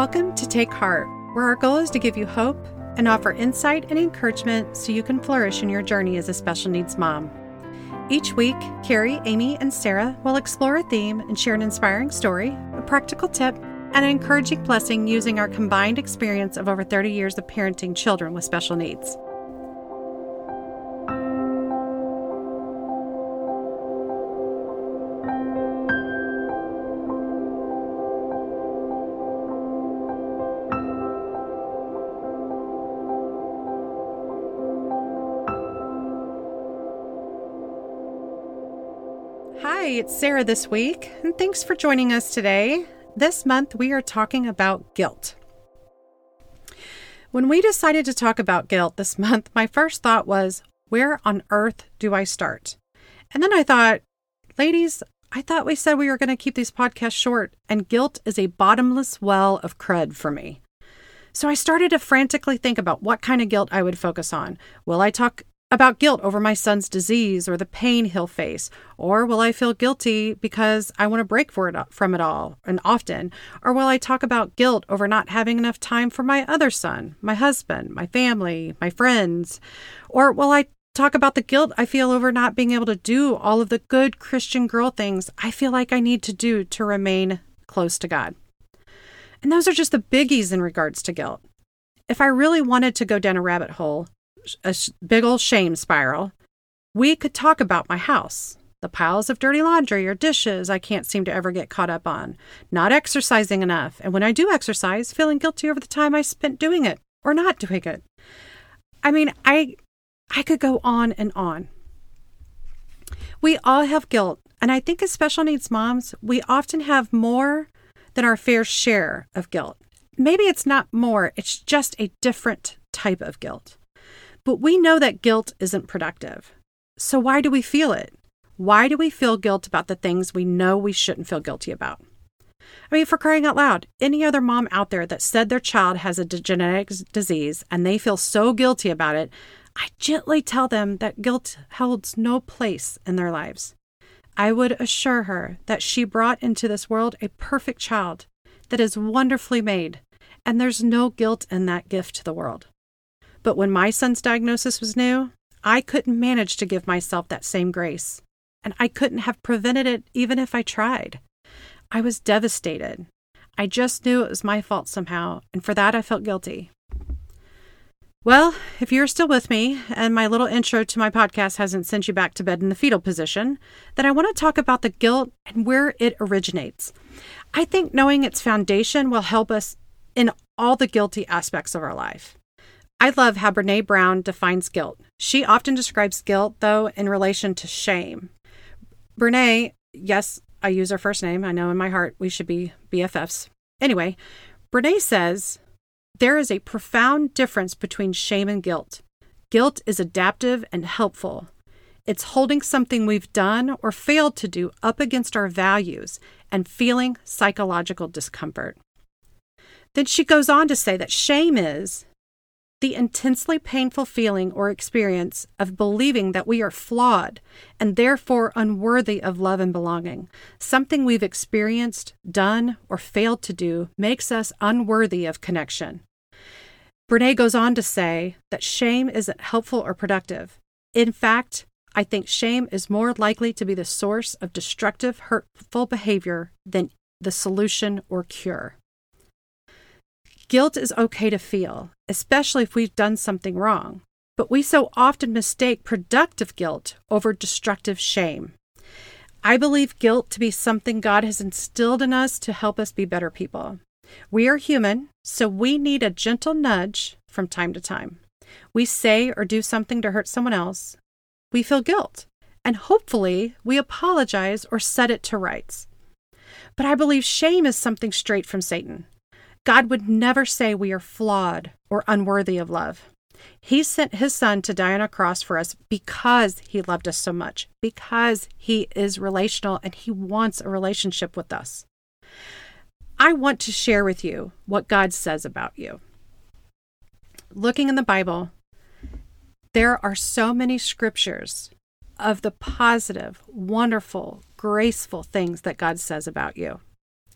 Welcome to Take Heart, where our goal is to give you hope and offer insight and encouragement so you can flourish in your journey as a special needs mom. Each week, Carrie, Amy, and Sarah will explore a theme and share an inspiring story, a practical tip, and an encouraging blessing using our combined experience of over 30 years of parenting children with special needs. Hi, it's Sarah this week, and thanks for joining us today. This month, we are talking about guilt. When we decided to talk about guilt this month, my first thought was, where on earth do I start? And then I thought, ladies, I thought we said we were going to keep these podcasts short, and guilt is a bottomless well of crud for me. So I started to frantically think about what kind of guilt I would focus on. Will I talk about guilt over my son's disease or the pain he'll face? Or will I feel guilty because I want to break from it all and often? Or will I talk about guilt over not having enough time for my other son, my husband, my family, my friends? Or will I talk about the guilt I feel over not being able to do all of the good Christian girl things I feel like I need to do to remain close to God? And those are just the biggies in regards to guilt. If I really wanted to go down a rabbit hole, a big old shame spiral, we could talk about my house, the piles of dirty laundry or dishes I can't seem to ever get caught up on, not exercising enough, and when I do exercise, feeling guilty over the time I spent doing it or not doing it. I mean, I could go on and on. We all have guilt, and I think as special needs moms, we often have more than our fair share of guilt. Maybe it's not more, it's just a different type of guilt. But we know that guilt isn't productive. So why do we feel it? Why do we feel guilt about the things we know we shouldn't feel guilty about? I mean, for crying out loud, any other mom out there that said their child has a genetic disease and they feel so guilty about it, I gently tell them that guilt holds no place in their lives. I would assure her that she brought into this world a perfect child that is wonderfully made, and there's no guilt in that gift to the world. But when my son's diagnosis was new, I couldn't manage to give myself that same grace, and I couldn't have prevented it even if I tried. I was devastated. I just knew it was my fault somehow, and for that I felt guilty. Well, if you're still with me, and my little intro to my podcast hasn't sent you back to bed in the fetal position, then I want to talk about the guilt and where it originates. I think knowing its foundation will help us in all the guilty aspects of our life. I love how Brené Brown defines guilt. She often describes guilt, though, in relation to shame. Brené, yes, I use her first name. I know in my heart we should be BFFs. Anyway, Brené says, there is a profound difference between shame and guilt. Guilt is adaptive and helpful. It's holding something we've done or failed to do up against our values and feeling psychological discomfort. Then she goes on to say that shame is the intensely painful feeling or experience of believing that we are flawed and therefore unworthy of love and belonging. Something we've experienced, done, or failed to do makes us unworthy of connection. Brené goes on to say that shame isn't helpful or productive. In fact, I think shame is more likely to be the source of destructive, hurtful behavior than the solution or cure. Guilt is okay to feel, especially if we've done something wrong, but we so often mistake productive guilt over destructive shame. I believe guilt to be something God has instilled in us to help us be better people. We are human, so we need a gentle nudge from time to time. We say or do something to hurt someone else, we feel guilt, and hopefully we apologize or set it to rights. But I believe shame is something straight from Satan. God would never say we are flawed or unworthy of love. He sent his son to die on a cross for us because he loved us so much, because he is relational and he wants a relationship with us. I want to share with you what God says about you. Looking in the Bible, there are so many scriptures of the positive, wonderful, graceful things that God says about you.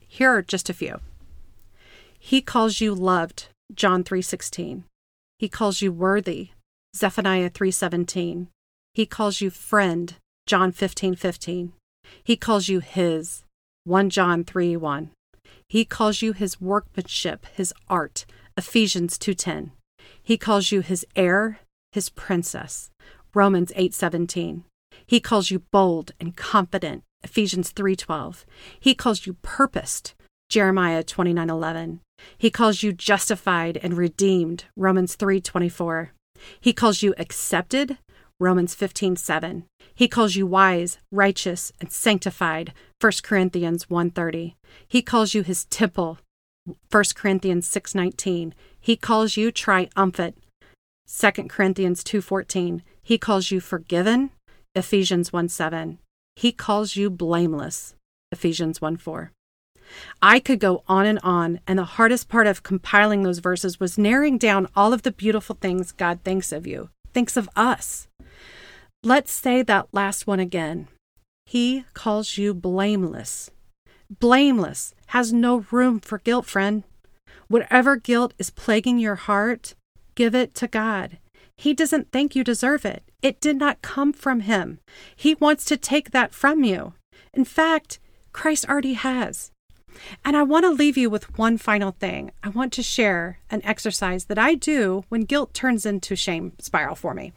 Here are just a few. He calls you loved, John 3:16. He calls you worthy, Zephaniah 3:17. He calls you friend, John 15:15. He calls you his, 1 John 3:1. He calls you his workmanship, his art, Ephesians 2:10. He calls you his heir, his princess, Romans 8:17. He calls you bold and confident, Ephesians 3:12. He calls you purposed, Jeremiah 29:11. He calls you justified and redeemed, Romans 3:24. He calls you accepted, Romans 15:7. He calls you wise, righteous, and sanctified, 1 Corinthians 1:30. He calls you his temple, 1 Corinthians 6:19. He calls you triumphant, 2 Corinthians 2:14. He calls you forgiven, Ephesians 1:7. He calls you blameless, Ephesians 1:4. I could go on, and the hardest part of compiling those verses was narrowing down all of the beautiful things God thinks of you, thinks of us. Let's say that last one again. He calls you blameless. Blameless has no room for guilt, friend. Whatever guilt is plaguing your heart, give it to God. He doesn't think you deserve it. It did not come from him. He wants to take that from you. In fact, Christ already has. And I want to leave you with one final thing. I want to share an exercise that I do when guilt turns into shame spiral for me.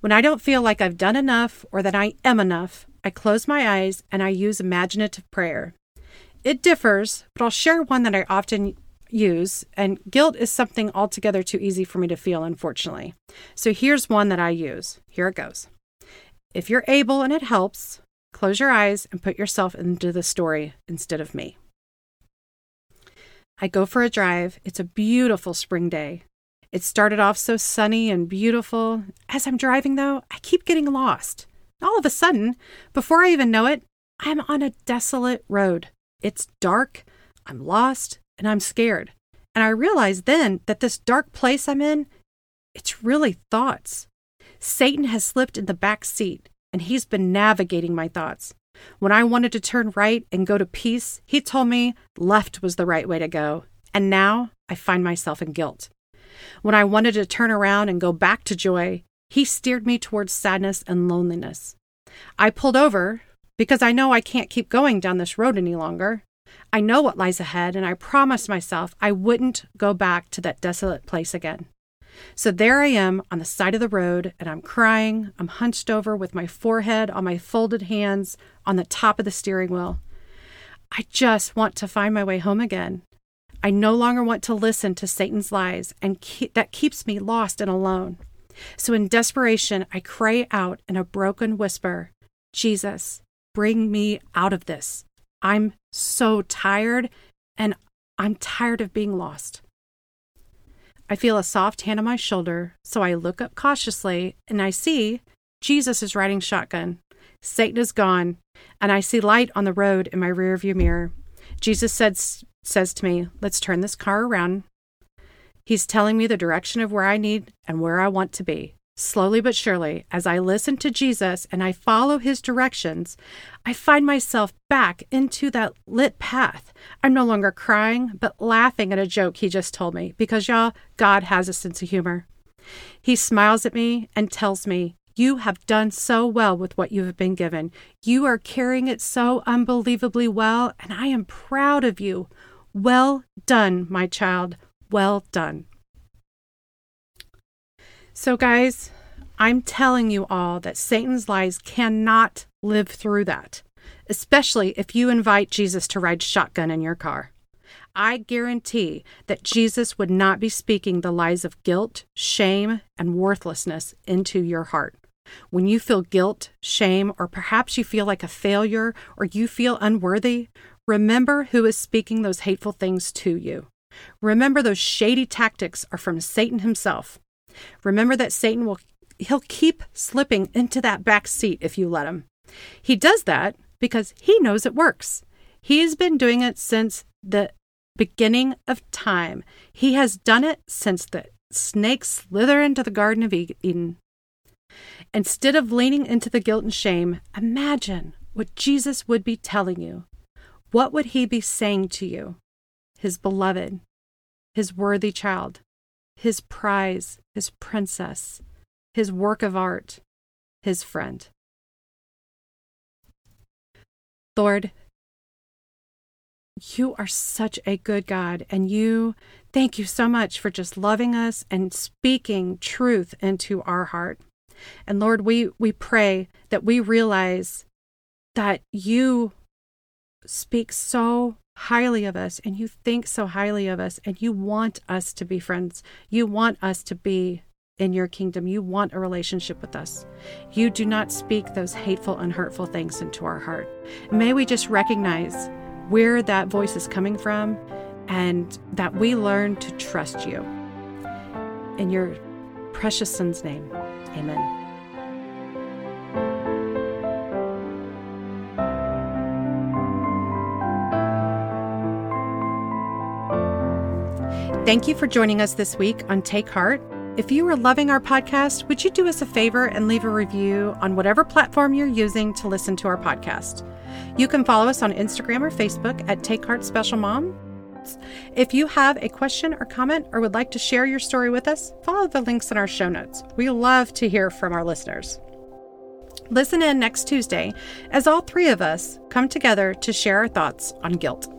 When I don't feel like I've done enough or that I am enough, I close my eyes and I use imaginative prayer. It differs, but I'll share one that I often use, and guilt is something altogether too easy for me to feel, unfortunately. So here's one that I use. Here it goes. If you're able and it helps, close your eyes and put yourself into the story instead of me. I go for a drive. It's a beautiful spring day. It started off so sunny and beautiful. As I'm driving, though, I keep getting lost. All of a sudden, before I even know it, I'm on a desolate road. It's dark, I'm lost, and I'm scared. And I realize then that this dark place I'm in, it's really thoughts. Satan has slipped in the back seat, and he's been navigating my thoughts. When I wanted to turn right and go to peace, he told me left was the right way to go, and now I find myself in guilt. When I wanted to turn around and go back to joy, he steered me towards sadness and loneliness. I pulled over because I know I can't keep going down this road any longer. I know what lies ahead, and I promised myself I wouldn't go back to that desolate place again. So there I am on the side of the road, and I'm crying. I'm hunched over with my forehead on my folded hands on the top of the steering wheel. I just want to find my way home again. I no longer want to listen to Satan's lies, and that keeps me lost and alone. So in desperation, I cry out in a broken whisper, Jesus, bring me out of this. I'm so tired, and I'm tired of being lost. I feel a soft hand on my shoulder, so I look up cautiously, and I see Jesus is riding shotgun. Satan is gone, and I see light on the road in my rearview mirror. Jesus says to me, let's turn this car around. He's telling me the direction of where I need and where I want to be. Slowly but surely, as I listen to Jesus and I follow his directions, I find myself back into that lit path. I'm no longer crying, but laughing at a joke he just told me, because y'all, God has a sense of humor. He smiles at me and tells me, you have done so well with what you have been given. You are carrying it so unbelievably well, and I am proud of you. Well done, my child. Well done. So guys, I'm telling you all that Satan's lies cannot live through that, especially if you invite Jesus to ride shotgun in your car. I guarantee that Jesus would not be speaking the lies of guilt, shame, and worthlessness into your heart. When you feel guilt, shame, or perhaps you feel like a failure or you feel unworthy, remember who is speaking those hateful things to you. Remember those shady tactics are from Satan himself. Remember that Satan he'll keep slipping into that back seat if you let him. He does that because he knows it works. He's been doing it since the beginning of time. He has done it since the snake slithered into the Garden of Eden. Instead of leaning into the guilt and shame, imagine what Jesus would be telling you. What would he be saying to you, his beloved, his worthy child, his prize, his princess, his work of art, his friend. Lord, you are such a good God, and thank you so much for just loving us and speaking truth into our heart. And Lord, we pray that we realize that you speak so highly of us, and you think so highly of us, and you want us to be friends. You want us to be in your kingdom. You want a relationship with us. You do not speak those hateful and hurtful things into our heart. May we just recognize where that voice is coming from, and that we learn to trust you. In your precious Son's name, amen. Thank you for joining us this week on Take Heart. If you are loving our podcast, would you do us a favor and leave a review on whatever platform you're using to listen to our podcast? You can follow us on Instagram or Facebook at Take Heart Special Mom. If you have a question or comment or would like to share your story with us, follow the links in our show notes. We love to hear from our listeners. Listen in next Tuesday as all three of us come together to share our thoughts on guilt.